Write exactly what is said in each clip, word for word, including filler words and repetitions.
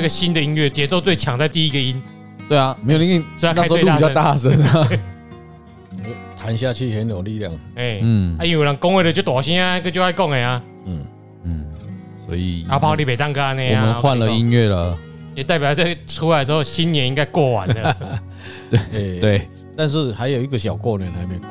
这个新的音乐节奏最强在第一个音。对啊，没有音，那时候录比较大声啊。弹下去很有力量。哎，嗯，啊，因为人讲话就大声啊，个就爱讲的啊。嗯嗯，所以阿炮你袂当干呢啊。我们换了音乐了，也代表这出来之后新年应该过完了。对对，但是还有一个小过年还没过。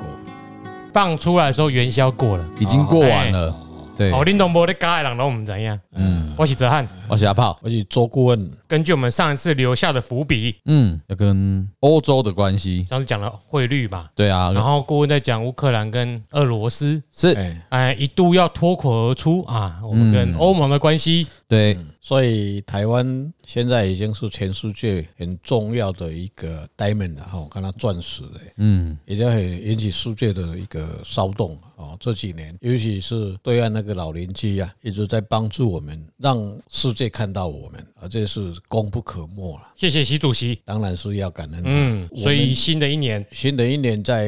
放出来的时候元宵过了，已经过完了。对，哦，恁都无咧教的人都唔知影。嗯，我是哲翰，我是阿炮，我是周顾问。根据我们上一次留下的伏笔，嗯，要跟欧洲的关系，上次讲了汇率嘛，对啊，然后顾问在讲乌克兰跟俄罗斯是，哎，一度要脱口而出啊，我们跟欧盟的关系。对，所以台湾现在已经是全世界很重要的一个 diamond 了哈，看它钻石了，嗯，已经很引起世界的一个骚动啊。这几年，尤其是对岸那个老邻居啊，一直在帮助我们，让世界看到我们，而这是功不可没了。谢谢习主席，当然是要感恩。嗯，所以新的一年，新的一年在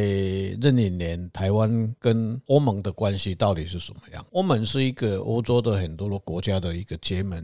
壬寅年，台湾跟欧盟的关系到底是什么样？欧盟是一个欧洲的很多的国家的一个。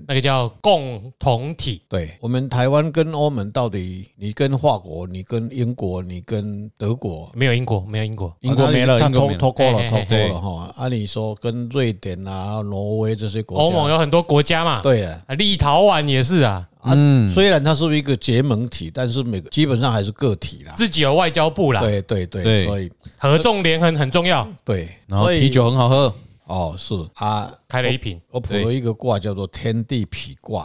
那个叫共同体。对，我们台湾跟欧盟到底，你跟法国，你跟英国，你跟德国，没有英国，没有英国，英国没了，他脱钩了，脱钩了哈。按理说跟瑞典啊、挪威这些国家，欧盟有很多国家嘛，对啊，立陶宛也是啊。啊、嗯，虽然它是一个结盟体，但是每个基本上还是个体啦，自己有外交部啦。对对 对, 對，所以合纵连横很重要。对，然后啤酒很好喝。哦，是啊，开了一瓶。我卜了一个卦叫做天地痞卦。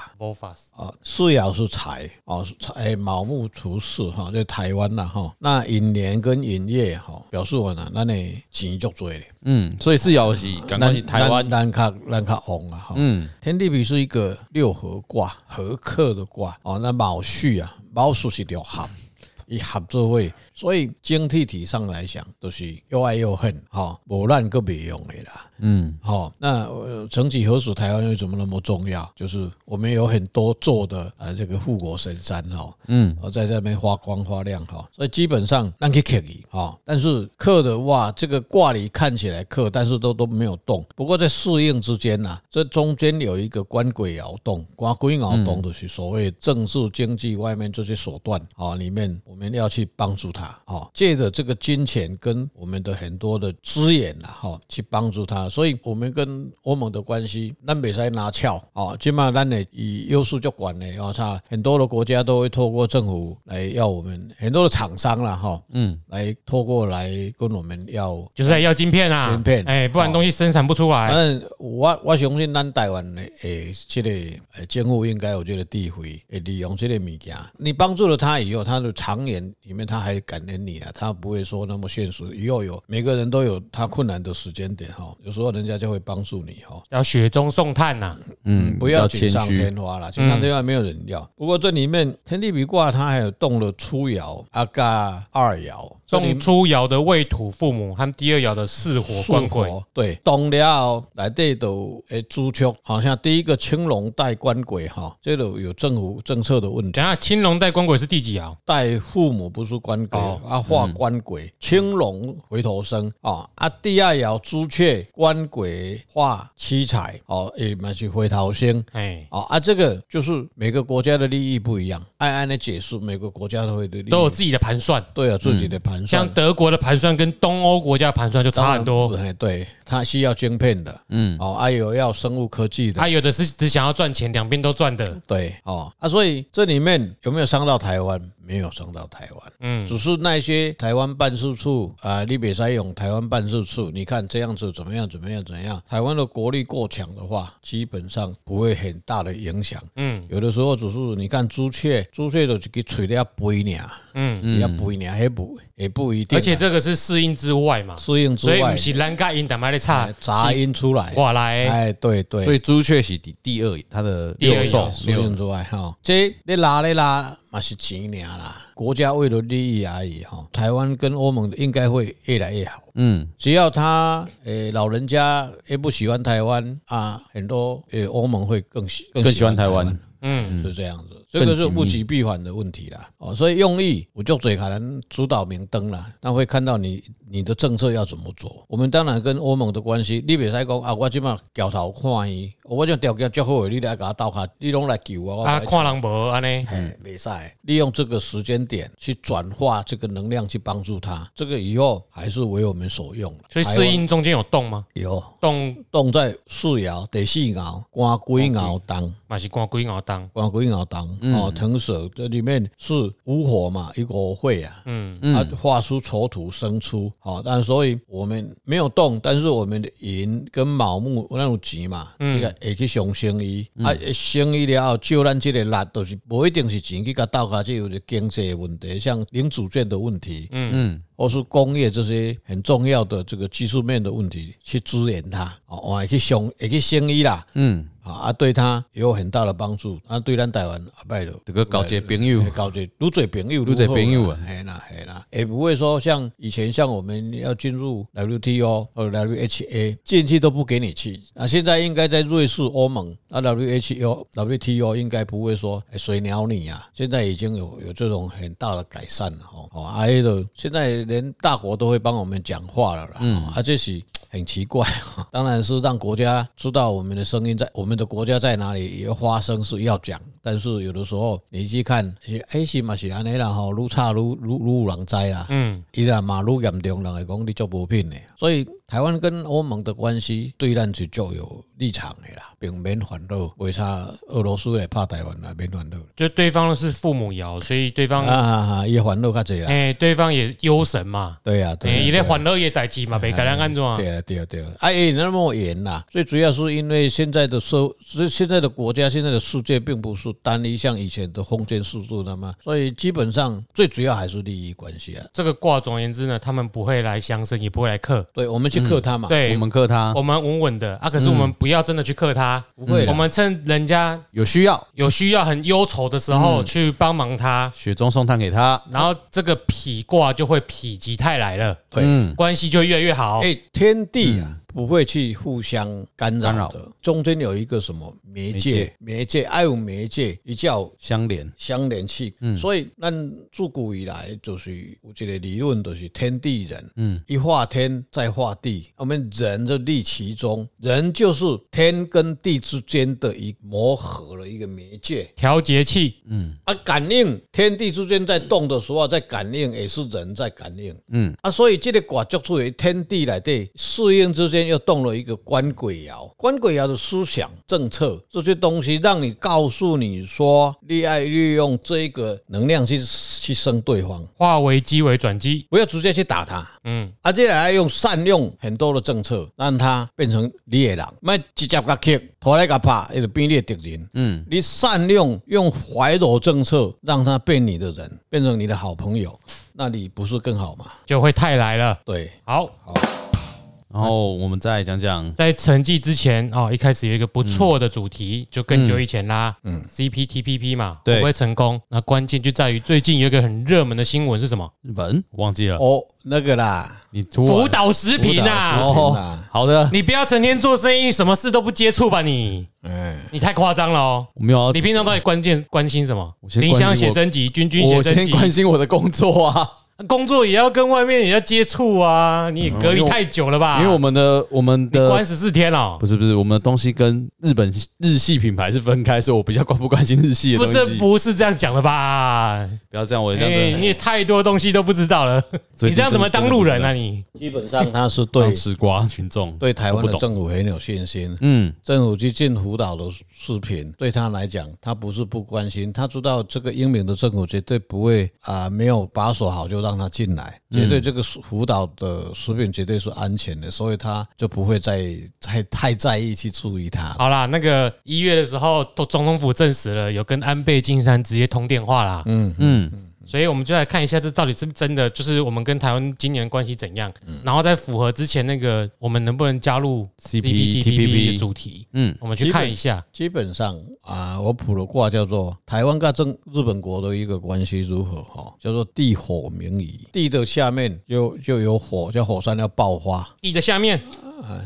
啊，四爻是财，哦，财卯木除四哈，在台湾啦哈。那寅年跟寅月哈，表示我呢，那你钱足多咧。嗯，所以四爻是刚刚是台湾，咱较咱较旺啊哈。嗯，天地痞是一个六合卦，合克的卦。哦，那卯戌啊，卯戌是六合。一合作会，所以经济体上来讲，都是又爱又恨，哈，无烂个没用的啦。嗯，好，那曾几何时台湾为什么那么重要？就是我们有很多做的啊，这个护国神山哈，嗯，在这边发光发亮哈，所以基本上咱去克伊哈，但是克的话，这个卦里看起来克，但是都都没有动。不过在适应之间呐，这中间有一个官鬼爻动，官鬼爻动就是所谓政治、经济外面这些手段啊，里面我们要去帮助他，哈，借着这个金钱跟我们的很多的资源呐，哈，去帮助他。所以我们跟欧盟的关系，咱袂使拿翘啊！即嘛，咱的以优势就管嘞啊！差很多的国家都会透过政府来要我们很多的厂商啦，哈，嗯，来透过来跟我们要，就是来要晶片啊，晶片，哎，不然东西生产不出来。嗯，我我相信咱台湾的诶，这个政府应该有这个智慧，会利用这个物件。你帮助了他以后，他就长远里面他还感恩你啊，他不会说那么现实。以后有每个人都有他困难的时间点哈，有时候。人家就会帮助你哈，要雪中送炭呐、啊，嗯，不要锦上添花啦，锦上添花没有人要。嗯、不过这里面天地比卦，它还有动了初爻、阿嘎二爻，动初爻的未土父母和第二爻的巳火官鬼，对，动了来对都诶朱雀，好像第一个青龙带官鬼哈，这个有政府政策的问题。等下青龙带官鬼是第几爻？带父母不是官鬼、哦、啊，化官鬼，嗯、青龙回头生啊，啊第二爻朱雀官。官鬼化七彩哦，也蛮是回头星哎哦啊，这个就是每个国家的利益不一样，按按的解释，每个国家都会的都有自己的盘算，对啊，自己的盘算、嗯，像德国的盘算跟东欧国家盘算就差很多，对，它需要晶片的，嗯哦，还、啊、有要生物科技的，它、啊、有的是只想要赚钱，两边都赚的，对哦啊，所以这里面有没有伤到台湾？没有伤到台湾，嗯，只是那些台湾办事处啊，你别再用台湾办事处，你看这样子怎么样？怎么样？怎么样？台湾的国力够强的话，基本上不会很大的影响。嗯，有的时候只是你看朱雀，朱雀就是给吹的要背呢，嗯，要背呢，还不也不一定。而且这个是适应之外嘛，适应之外，所以不是咱甲因他妈的差杂音出来，哇来，哎，对对，所以朱雀是第二，它的第二首适应之外哈，这你拉你拉。那是钱而已啦，国家为了利益而已哈。台湾跟欧盟应该会越来越好。嗯，只要他诶、欸、老人家也不喜欢台湾啊，很多诶欧、欸、盟会更喜更喜欢台湾。嗯，是这样子，这个是物极必反的问题啦。哦，所以用意我就嘴可能主导明灯啦，那会看到你你的政策要怎么做。我们当然跟欧盟的关系，你别再讲啊，我今嘛掉头看伊，我这条件较好，你来给我倒卡，你拢来救我。啊，看人无安尼，哎，没晒。利用这个时间点去转化这个能量去帮助他，这个以后还是为我们所用。所以适应中间有动吗？有动，动在四爻、第四爻、官鬼爻当，嘛是官鬼爻当。官鬼熬当哦，腾蛇这里面是无火嘛，一个会啊，嗯，它化出丑土生出，好、哦，但所以我们没有动，但是我们的寅跟卯木那种吉嘛，嗯，这个会去上升伊，啊，升伊了后，就咱这个力都是不一定是钱去甲倒下，就有个经济的问题，像领主权的问题，嗯嗯。或是工业这些很重要的这个技术面的问题去支援它，哦，也去想，也去生意啦，嗯，啊，对它也有很大的帮助，啊，对咱台湾啊，拜托，这个交些朋友，交些愈侪朋友，愈侪朋友啊，嘿啦嘿啦，也不会说像以前像我们要进入 W T O 或 W H A 进去都不给你去，啊，现在应该在瑞士、欧盟啊 W H O、W T O 应该不会说谁鸟你啊，现在已经有有这种很大的改善了哦，啊，现在。连大国都会帮我们讲话了啦，嗯，啊，这是很奇怪，当然是让国家知道我们的声音在我们的国家在哪里，也发声是要讲，但是有的时候你去看，哎，是嘛是安尼啦吼，愈差愈愈愈人知啦，嗯，伊啦嘛愈严重，人会讲你做无品的，所以台湾跟欧盟的关系对咱是就有立场的啦，并免烦恼，为啥俄罗斯来怕台湾啦，免烦恼，就对方是父母爻，所以对方啊也烦恼较济啦，哎，对方也忧神嘛，对呀，哎，伊咧烦恼伊代志嘛，袂甲咱安怎？对对，哎，欸，那么严啦，最主要是因为现在的社，现在的国家，现在的世界并不是单一像以前的封建制度的嘛，所以基本上最主要还是利益关系啊。这个卦总而言之呢，他们不会来相生，也不会来克，对，我们去克他嘛，嗯，对，我们克他，我们稳稳的啊。可是我们不要真的去克他，不会，嗯，我们趁人家有需要、有需要很忧愁的时候，嗯，去帮忙他，雪中送炭给他，然后这个否卦就会否极泰来了，对，嗯，关系就越来越好。哎，欸，天。地啊，不会去互相干扰的，中间有一个什么媒介？媒介爱有媒介，一叫相连，相连器。嗯，所以咱自古以来就是有一个理论，就是天地人。嗯，一化天，再化地，我们人就立其中，人就是天跟地之间的一磨合的一个媒介，调节器。嗯，啊，感应天地之间在动的时候，在感应也是人在感应。嗯，啊，所以这个卦就处于天地来的适应之间。又动了一个官鬼爻，官鬼爻的思想政策这些东西，让你告诉你说，你爱利用这个能量去去生对方，化危机为转机，不要直接去打他。嗯，啊，接下来用善用很多的政策，让他变成你的人，别直接甲克，拖来甲拍，他就变你的敌人。嗯，你善用用怀柔政策，让他变你的人，变成你的好朋友，那你不是更好吗？就会泰来了。对，好，好。然后我们再讲讲，在成绩之前哦，一开始有一个不错的主题，嗯，就更久以前啦，嗯 ，C P T P P 嘛，会不会成功？那关键就在于最近有一个很热门的新闻是什么？日本忘记了哦，那个啦，你福岛食品啊，哦，好的，你不要成天做生意，什么事都不接触吧你。哎，你太夸张了哦！我没有，你平常到底关键关心什么？林香写真集，君君写真集，我先关心我的工作啊。工作也要跟外面也要接触啊，你也隔离太久了吧？因为我们的我们的你关十四天哦，不是不是，我们的东西跟日本日系品牌是分开，所以我比较关不关心日系的东西。不，这不是这样讲的吧？不要这样，我这样子，欸，你也太多东西都不知道了，你这样怎么当路人啊？你基本上他是对吃瓜群众，对台湾的政府很有信心。嗯，政府去进福岛的食品，对他来讲，他不是不关心，他知道这个英明的政府绝对不会啊，呃，没有把守好就让。让他进来，绝对这个福岛的食品绝对是安全的，所以他就不会再太太在意去注意它。好啦，那个一月的时候，总统府证实了有跟安倍晋三直接通电话啦。嗯嗯。嗯，所以我们就来看一下这到底是不是真的，就是我们跟台湾今年关系怎样，嗯，然后再符合之前那个我们能不能加入 C P T P P 的主题，嗯，我们去看一下。基本上啊，我卜的卦叫做台湾跟日本国的一个关系如何，哦，叫做地火明夷，地的下面就就有火，叫火山要爆发，地的下面。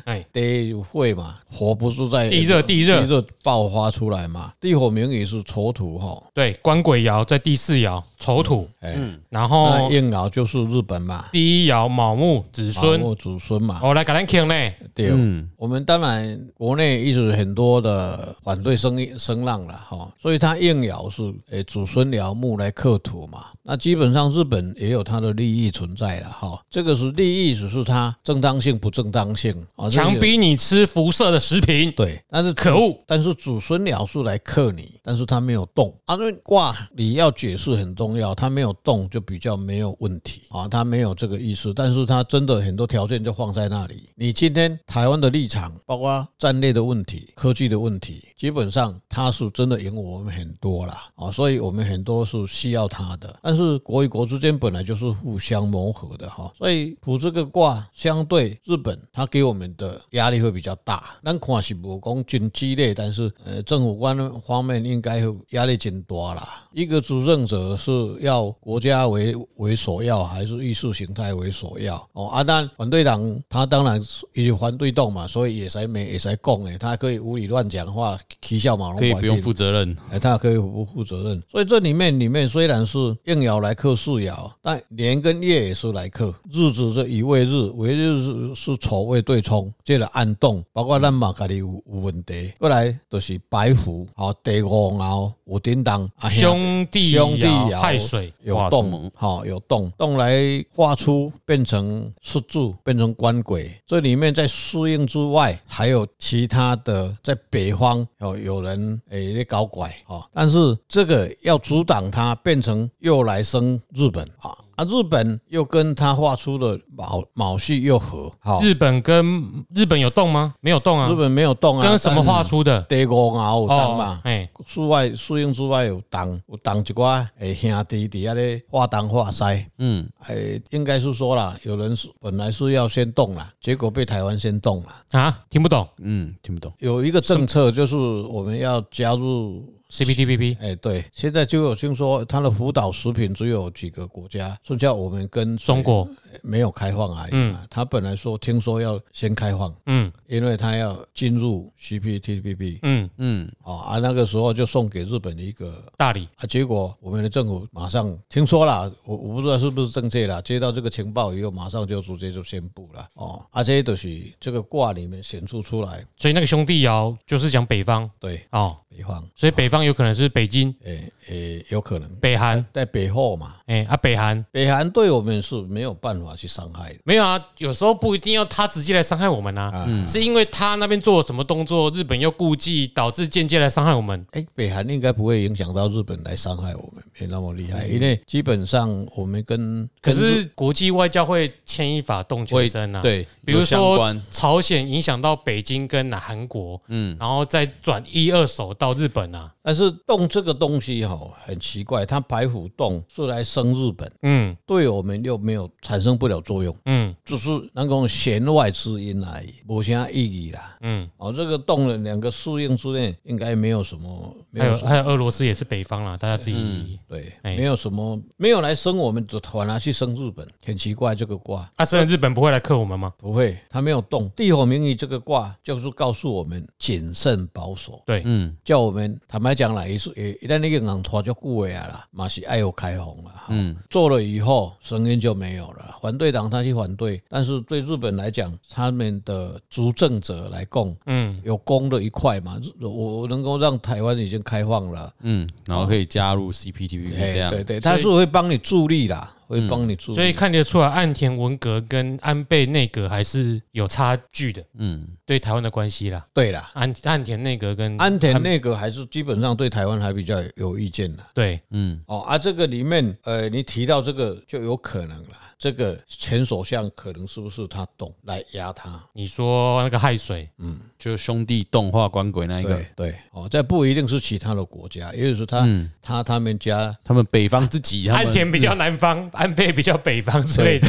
哎，地火嘛，火不是在地热，地热地热爆发出来嘛，地火名语是丑土哈，对，官鬼爻在第四爻丑土，嗯，然后应爻就是日本嘛，第一爻卯木子孙，卯木子孙嘛，哦，来给咱听嘞，对，嗯，我们当然国内一直很多的反对声声浪了哈，所以它应爻是诶子孙爻木来克土嘛，那基本上日本也有它的利益存在了哈，这个是利益只是它正当性不正当性啊，强逼你吃辐射的食品，对，但是可恶，但是子孙爻是来克你，但是它没有动啊，因为卦你要解释很重要，它没有动就比较没有问题啊，它没有这个意思，但是它真的很多条件就放在那里，你今天台湾的立场，包括战略的问题、科技的问题，基本上它是真的赢我们很多啦啊，所以我们很多是需要它的，但是国与国之间本来就是互相磨合的哈，所以卜这个卦相对日本，它给我们的压力会比较大。咱看是无讲真激烈，但是呃政府官方面应该压力真大啦。一个执政者是要国家 为, 为所要，还是意识形态为所要？哦，啊，但反对党他当然也有反对动嘛，所以也才没也才讲诶，他可以无理乱讲话，起笑马龙，可以不用负责任，哎，他可以不负责任。所以这里面里面虽然是应爻来克四爻，但年跟月也是来克，日子这一位日。为日是丑未对冲，这个暗动，包括咱嘛家己有有问题。过来就是白虎，好第五爻有叮当，兄弟兄弟爻亥水有动，好有动，动来化出变成失柱，变成官鬼。这里面在适应之外，还有其他的在北方有有人诶在搞拐，但是这个要阻挡它变成又来生日本啊。啊，日本又跟他画出的卯卯戌又合，好，日本跟日本有动吗？没有动啊，日本没有动啊，跟什么画出的？第五爻有当嘛，哎、哦，之外适应之外有当，有当一寡诶兄弟底下咧画当画塞，嗯，哎，应该是说啦，有人是本来是要先动啦，结果被台湾先动了啊，听不懂，嗯，听不懂，有一个政策就是我们要加入。C P T P P， 哎，对，现在就有听说它的福岛食品只有几个国家，剩下我们跟中国没有开放而已、嗯。他本来说听说要先开放，嗯，因为他要进入 C P T P P， 嗯嗯，啊，那个时候就送给日本一个大礼啊，结果我们的政府马上听说了，我我不知道是不是正确了，接到这个情报以后，马上就直接就宣布了，哦，啊，这些都是这个卦里面显出出来，所以那个兄弟爻就是讲北方，对，哦，北方，所以北方。有可能是北京，诶诶，有可能北韩在北后嘛，诶啊，北韩，北韩对我们是没有办法去伤害的，没有啊，有时候不一定要他直接来伤害我们啊，嗯、是因为他那边做了什么动作，日本又顾忌，导致间接来伤害我们。诶、欸，北韩应该不会影响到日本来伤害我们，没那么厉害，因为基本上我们跟可是国际外交会牵一发动全身啊，对，比如说朝鲜影响到北京跟韩国，嗯，然后再转一二手到日本啊。但是动这个东西很奇怪，它白虎动是来生日本，嗯，对我们又没有产生不了作用，嗯，就是能够弦外之音而已，没什么意义啦，嗯，哦，这个动了两个适应之内，应该没有什么，没有什么，还有俄罗斯也是北方啦，大家自己、嗯、对、哎，没有什么，没有来生我们，反而去生日本，很奇怪这个卦。啊，生日本不会来克我们吗？不会，它没有动。地火明夷这个卦就是告诉我们谨慎保守，对，嗯，叫我们坦白。将来也是，诶，咱那个硬拖就过呀啦，嘛是爱有开放啦。嗯，做了以后声音就没有了。反对党他去反对，但是对日本来讲，他们的执政者来讲，嗯，有功的一块嘛，我能够让台湾已经开放了，嗯，然后可以加入 C P T P P 这样，对 对, 對，他是会帮你助力啦。会帮你助力、嗯，所以看得出来，岸田文革跟安倍内阁还是有差距的。嗯，对台湾的关系啦，对啦，岸岸田内阁跟安田内阁还是基本上对台湾还比较有意见的。对，嗯，哦啊，这个里面，呃，你提到这个就有可能了。这个前首相可能是不是他动来压他？你说那个亥水，嗯，就兄弟动画官鬼那一个，对，对哦，这不一定是其他的国家，也就是他、嗯、他他们家，他们北方自己，安田比较南方，安倍比较北方之类的，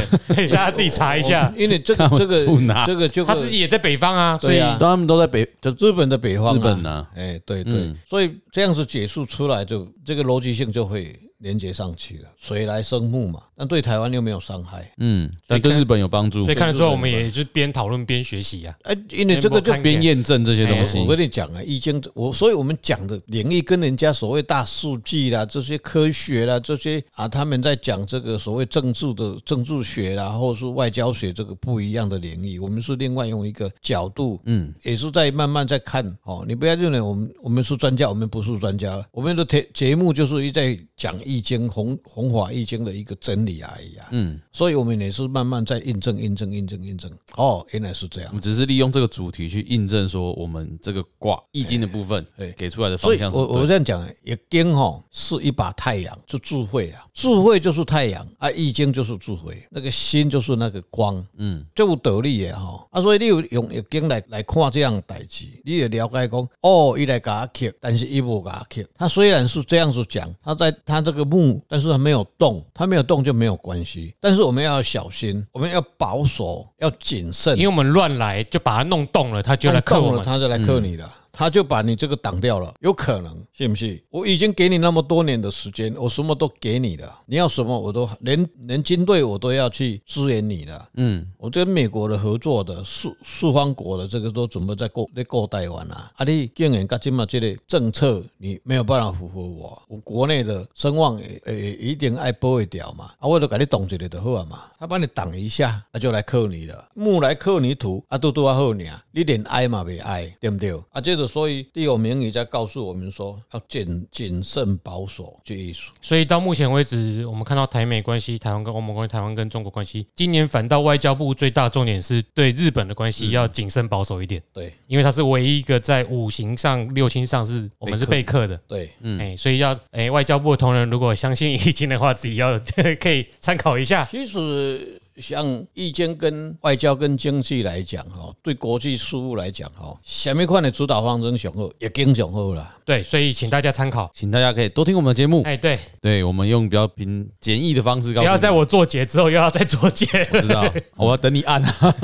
大家自己查一下，因为这个这个这个就他自己也在北方啊，所以、啊、他们都在北，就日本的北方、啊，日本呢、啊，哎，对对、嗯，所以这样子解释出来就，就这个逻辑性就会。连接上去了，水来生木嘛，但对台湾又没有伤害，嗯，但对日本有帮助，所以看得出来我们也就边讨论边学习啊，哎，因为这个就边验证这些东西。我跟你讲啊，易经，我所以我们讲的领域跟人家所谓大数据啦、这些科学啦、这些啊，他们在讲这个所谓政治的政治学啦，或是外交学这个不一样的领域，我们是另外用一个角度，嗯，也是在慢慢在看哦。你不要认为我们我们是专家，我们不是专家，我们的节目就是在讲易经弘弘法易经的一个真理而已啊，嗯，所以我们也是慢慢在印证印证印证印证哦，原来是这样，我们只是利用这个主题去印证说我们这个卦易经的部分给出来的方向。所以我我这样讲，易经吼是一把太阳，就智慧啊，智慧就是太阳啊，易经就是智慧，那个心就是那个光，嗯，这有道理的吼啊，所以你有用易经来来看这样的代志，你也了解讲哦，伊来甲克，但是伊无甲克，他虽然是这样子讲，他在他这个木，但是他没有动，他没有动就没有关系。但是我们要小心，我们要保守，要谨慎，因为我们乱来就把它弄动了，他就来克我们，他就来克你了。嗯，他就把你这个挡掉了，有可能，信不信？我已经给你那么多年的时间，我什么都给你的，你要什么我都连连军队我都要去支援你的。嗯，我跟美国的合作的四四方国的这个都准备在过在过台湾啊，啊你竟然到现在这个政策你没有办法符合我，我国内的声望也也一定爱保一条嘛，啊我就给你挡一个就好了嘛，他把你挡一下，他就来克你了，木来克你土，啊都都还好呢，你连挨嘛袂挨，对不对？啊这就是。所以第五名也在告诉我们说要谨谨慎保守这意思。所以到目前为止，我们看到台美关系、台湾跟欧盟关系、台湾跟中国关系，今年反倒外交部最大重点是对日本的关系要谨慎保守一点。对，因为它是唯一一个在五行上、六亲上是我们是被克的。对，嗯，欸、所以要、欸、外交部的同仁如果相信易经的话，自己要可以参考一下。其实。像易经跟外交跟经济来讲，对国际事务来讲，什么样的主导方针最好，易经最好啦。对，所以请大家参考，请大家可以多听我们的节目。哎，对，对，我们用比较平简易的方式告诉你，不要在我做结之后又要再做结。我知道，我要等你按啊，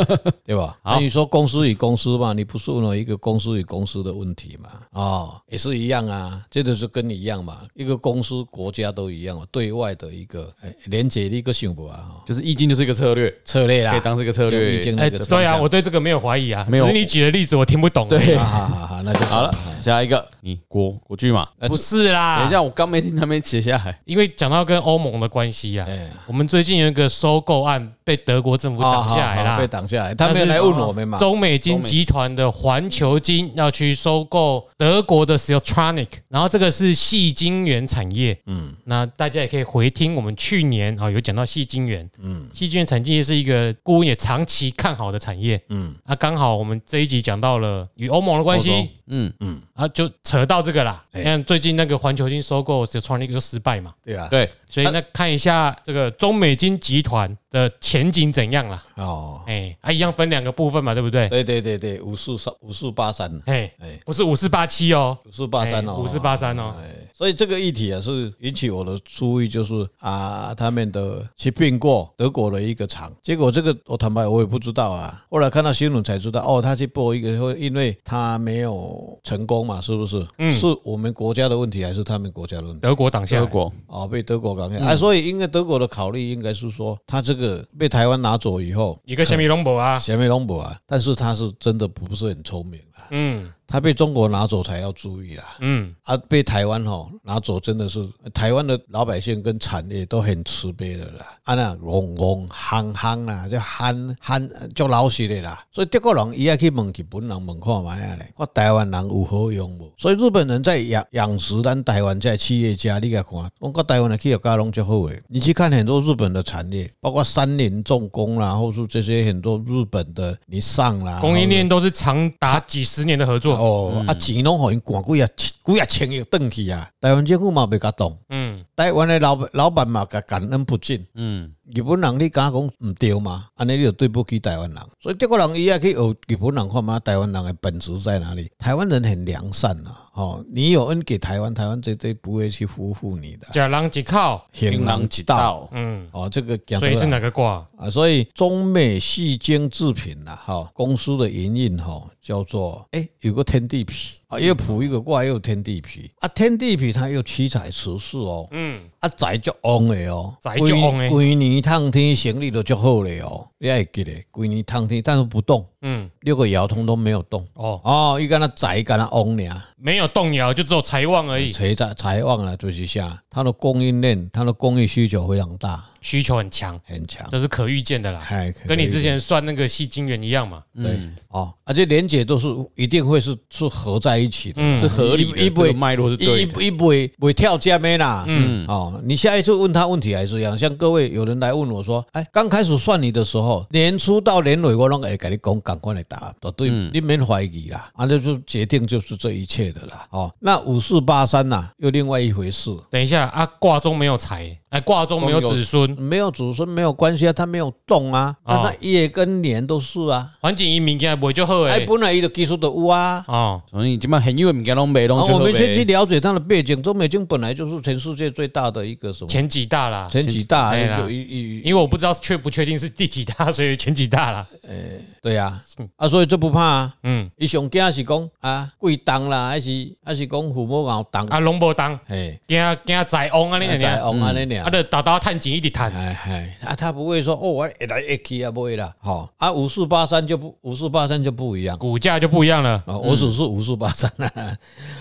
对吧？那你说公司与公司嘛，你不是有一个公司与公司的问题嘛？哦，也是一样啊，这就是跟你一样嘛，一个公司、国家都一样，对外的一个连接的一个想法啊，就是易经就是一个策略策略啦，可以当这个策略。哎、欸，对啊，我对这个没有怀疑啊，只是你举的例子我听不懂。对，好好好，那就好了。下一个，你国国剧嘛、呃？不是啦，等一下，我刚没听他们写下来。因为讲到跟欧盟的关系啊、欸，我们最近有一个收购案被德国政府挡下来啦，哦、好好被挡下来。他们来问我们嘛？中美金集团的环球金要去收购德国的 Seltronic， 然后这个是矽晶圆产业。嗯，那大家也可以回听我们去年啊、哦、有讲到矽晶圆，嗯，矽晶圆产业。产业是一个顾问也长期看好的产业，嗯，啊，刚好我们这一集讲到了与欧盟的关系，嗯嗯，啊，就扯到这个啦。你、欸、看最近那个环球金收购Seltronic又失败嘛，对啊，对，所以那看一下这个中美金集团的前景怎样啦？哦，哎、欸，啊，一样分两个部分嘛，对不对？对对对对，五四三五四八三，哎哎，不是五四八七哦，五四八三哦，五四八三哦。所以这个议题啊，是引起我的注意，就是啊，他们的去并购德国的一个厂，结果这个我坦白我也不知道啊，后来看到新闻才知道，哦，他去播一个，因为他没有成功嘛，是不是？嗯，是我们国家的问题还是他们国家的问题？德国挡下德国哦，被德国挡下、嗯、啊，所以应该德国的考虑应该是说，他这个被台湾拿走以后，一个什么都没有啊，什么都没有啊，但是他是真的不是很聪明啊，嗯。他被中国拿走才要注意啦，嗯，啊，被台湾吼拿走真的是台湾的老百姓跟产业都很慈悲的啦，啊那戆戆憨憨啦，就憨憨就老实的啦，所以德国人伊也去问日本人问看卖啊咧，我台湾人有好用无？所以日本人在养养殖咱台湾在企业家，你甲看，我讲台湾的企业家拢较好诶，你去看很多日本的产业，包括三菱重工啦，或是这些很多日本的你上啦，供应链都是长达几十年的合作。哦，嗯、啊錢都給他們捐幾啊千億回去啊，台灣政府也不敢動，嗯，台灣的老老闆也感恩不盡，嗯。日本人你敢讲唔对嘛？安尼你就对不起台湾人。所以德国人伊也去学日本人，看嘛台湾人的本质在哪里？台湾人很良善呐、啊，哦，你有恩给台湾，台湾绝对不会去辜负你的。假人一口，行人一道，嗯，哦，这个所以是哪个卦啊？所以中美戏精制品呐、啊，哈、哦，公司的营运哈、哦、叫做哎、欸、有个天地痞啊，又卜一个卦，又天地痞啊，天地痞它又七彩十四哦，嗯，啊宅就旺的哦，宅就旺的，规年。烫天行李都就好了哦，你还记得？规年烫天，但是不动，嗯，六个爻通都没有动哦哦，一干那宅，一干那翁俩，没有动摇，就只有财旺而已。财在财旺了，就是下它的供应链，它的供应需求非常大，需求很强，很强，这是可预见的啦。跟你之前算那个矽晶圆一样嘛，对、嗯、哦，而、啊、且连结都是一定会是是合在一起的，嗯、是合理的，一不脉络是对的，一不一不跳价没啦，嗯哦，你下一次问他问题还是一样，像各位有人来问我说，哎，刚开始算你的时候，年初到年尾我拢会跟你讲赶快来答，对，嗯、你免怀疑啦，啊，那就决定就是这一切的啦，哦，那五四八三呐，又另外一回事。等一下啊，卦中没有财。哎，卦中没有子孙，没有子孙没有关系啊，他没有动啊，哦、啊他月跟年都是啊。环境移民进来不会就好诶、欸，本来伊的技术都有啊。哦，所以即摆很有物件拢卖拢。我们先去了解它的背景，中美金本来就是全世界最大的一个什么？前几大啦，前几大、啊，因为我不知道确不确定是第几大，所以前几大啦。诶、欸，对呀、啊，啊，所以这不怕啊。嗯，伊上惊是讲啊，贵当啦，还是还是讲父母熬当啊，拢无当，诶，惊惊财旺安尼尔，财旺安尼尔。他的打打探井一直探，啊，他不会说哦，我一来一去啊，不会啦，好啊，五四八三就不五四八三就不一样，股价就不一样了。嗯、我只是五四八三啦，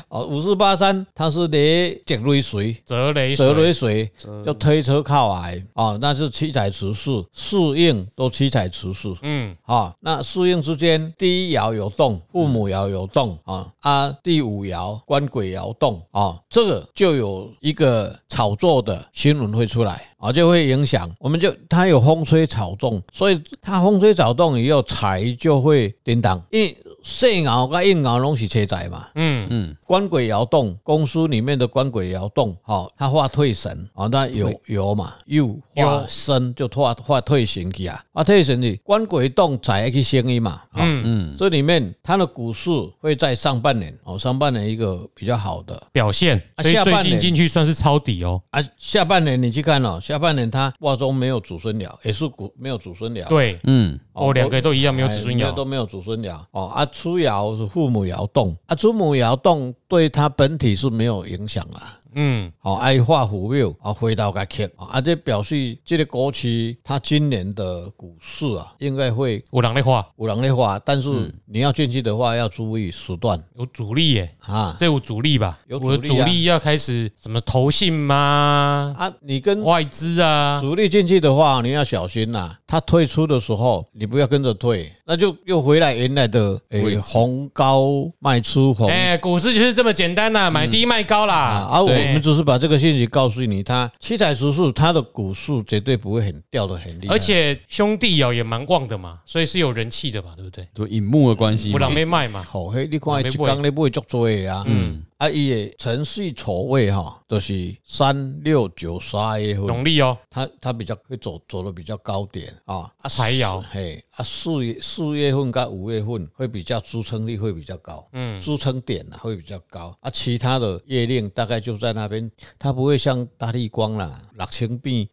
哦，五四八三它是雷折雷水，折雷折雷水就推车靠海哦，那是七彩持势，四应都七彩持势，嗯，啊、哦，那四应之间第一爻有动，父母爻有动啊、哦、啊，第五爻官鬼爻动啊、哦，这个就有一个炒作的新闻。会出来啊，就会影响，我们就它有风吹草动，所以它风吹草动以后财就会颠倒，因为肾爻跟硬爻拢是车财嘛，嗯嗯，官鬼爻动，公司里面的官鬼爻动，好、哦，它化退神啊、哦，那有有嘛，又化身就化化退神去啊，啊退神去，官鬼动财去生意嘛，哦、嗯嗯，这里面它的股市会在上半年哦，上半年一个比较好的表现，所以最近进去算是抄底哦，啊，下半年你去看哦，下半年它卦中没有祖孙爻，也是股没有祖孙爻，对，嗯，哦，两个都一样没有祖孙爻，都没有祖孙爻，哦啊。初爻是父母爻动啊，祖母爻动对他本体是没有影响啦。嗯，好、哦，爱化虎庙啊，回到个克啊，这表示这个股市，它今年的股市啊，应该会有人在化，有人在化，但是你要进去的话，要注意时段，有主力耶啊，这有主力吧？有主力、啊、我的主力要开始什么投信吗？啊，你跟外资啊，主力进去的话，你要小心啦、啊。他退出的时候，你不要跟着退，那就又回来原来的诶、欸、红高卖出红，哎、欸，股市就是这么简单啦、啊，买低卖高啦啊，我。我们只是把这个信息告诉你，它七彩指数，它的股数绝对不会很掉的很厉害，而且兄弟爻也蛮旺的嘛，所以是有人气的嘛，对不对？就引木的关系，不然没卖嘛。好、哦，你看一天你不会足多的啊。嗯。啊，伊的辰戌丑未哈，就是三六九三的农历哦，它它比较会走走的比较高点啊。财爻嘿啊，四月四月份跟五月份会比较支撑力会比较高，嗯，支撑点呐、啊、会比较高啊。其他的月令大概就在那边，它不会像大立光啦、六千变，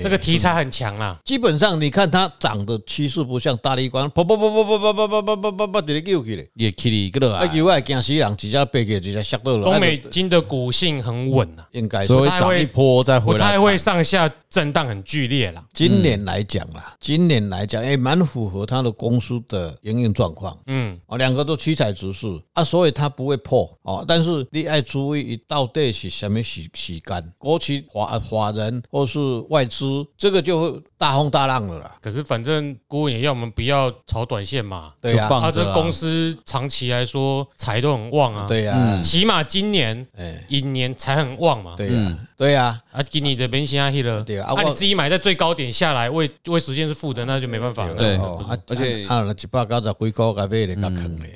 这个题材很强啦。基本上你看它涨的趋势不像大立光，不不不不不不不不不不不不，直接救起来，也起哩个了啊！我也惊死人，直接背起，直接摔到。中美金的股性很稳、啊、应该所以涨一波再回来，不太会上下震荡很剧烈啦。今年来讲啦，今年来讲也蛮符合它的公司的营运状况。嗯，哦，两个都七彩指数啊，所以它不会破哦。但是你要注意，到底是什么时时间，国企法法人或是外资，这个就会大风大浪了啦。可是反正顾问也要我们不要炒短线嘛，对啊，啊，这公司长期来说财都很旺啊，对啊、嗯、起码。今年，引年才很旺嘛。对呀、啊，对呀、啊，啊，今年的变相去了。对啊，啊，你自己买在最高点下来，未未实现是负的，那就没办法了。对，而且啊，一百九十几块该买的，该坑的。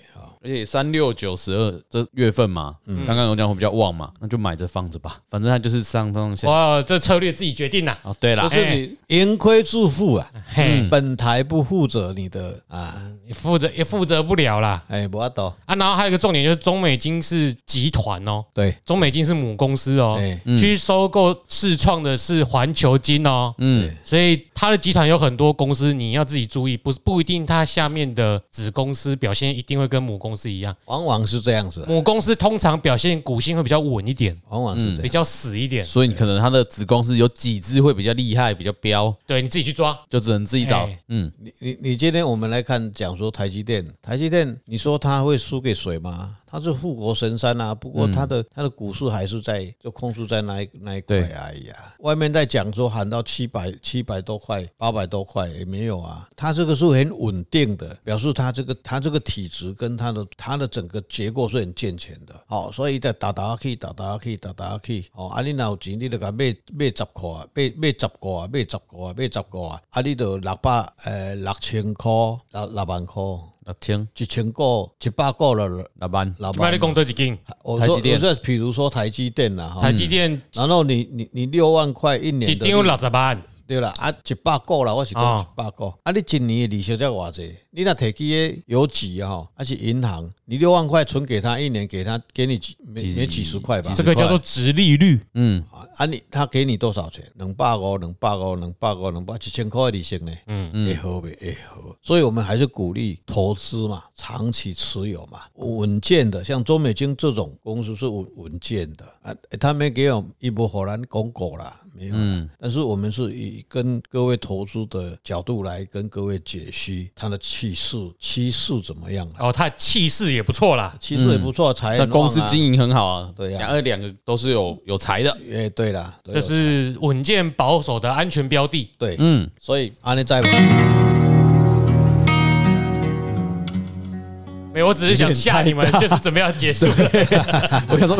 而且三六九十二这月份嘛，嗯，刚刚有讲我比较旺嘛，那就买着放着吧，反正它就是上上下。哇，这策略自己决定啦。哦，对啦，就是盈亏自负啊，嗯，本台不负责你的啊，你负责也负责不了啦。哎，不要抖啊。然后还有一个重点就是中美金是集团哦，对，中美金是母公司哦，嗯，去收购世创的是环球金哦，嗯，所以它的集团有很多公司，你要自己注意，不不一定它下面的子公司表现一定会跟母公司一样，往往是这样子。母公司通常表现股性会比较稳一点，往往是这样，比较死一点，所以你可能它的子公司有几只会比较厉害，比较飙。对，你自己去抓，就只能自己找。欸，嗯，你你你今天我们来看讲说台积电，台积电，你说它会输给谁吗？它是护国神山啊，不过它的它、嗯、的股市还是在就控制在那一那一块而已啊。外面在讲说喊到七百七百多块、八百多块也没有啊，它这个是很稳定的，表示它这个它这个体质跟它的它的整个结构是很健全的。好，哦，所以在打打去打打去打打去，哦，啊你若有钱，你就甲买买十块，买买十块，买十块，买十块，啊你就六百呃六千块，六六万块。六千一千个一百个了，六万六万。你讲多一斤？台积电，我说，比如说台积电啦，台积电，嗯，然后你你你六万块一年的，一张六十万。对啦，啊，一百股啦，我是讲一百股。啊，你一年的利息才偌济？你那提起的邮局哈，还是银行，你六万块存给他，一年给他给你几每几十块吧？这个叫做殖利率。嗯，啊你他给你多少钱？两百五，两百五，两百五，两百一千块的利息呢？嗯嗯，会好未？会好。所以我们还是鼓励投资嘛，长期持有嘛，稳健的。像中美金这种公司是稳稳健的啊，他没给我一波荷兰公股啦。没有，嗯，但是我们是以跟各位投资的角度来跟各位解析它的气势，气势怎么样，啊，哦，它气势也不错啦，气势也不错，财，嗯，公司经营很好啊，对呀，啊，两个都是有有财的，哎，欸，对啦，这是稳健保守的安全标的，对，嗯，所以安利在。没，我只是想吓你们，就是准备要结束了。我想说，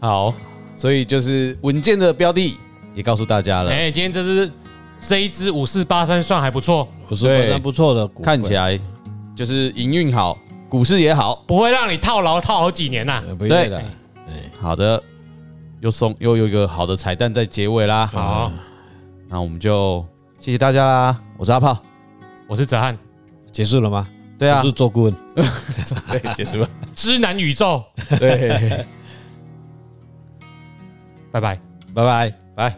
好。所以就是稳健的标的也告诉大家了。哎，今天这是这一支五四八三算还不错，算不错的股，看起来就是营运好，股市也好，不会让你套牢套好几年呐，啊。对的，好的，又送又有一个好的彩蛋在结尾啦。好，那我们就谢谢大家啦。我是阿炮，我是哲翰，结束了吗？对啊，我是周顾问，对，结束了。知南宇宙，对。拜拜，拜拜，拜。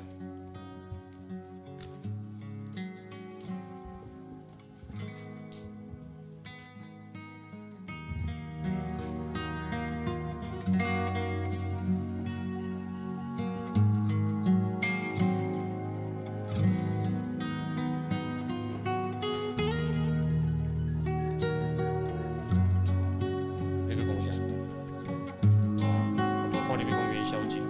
那个共享，我看你们公园小姐。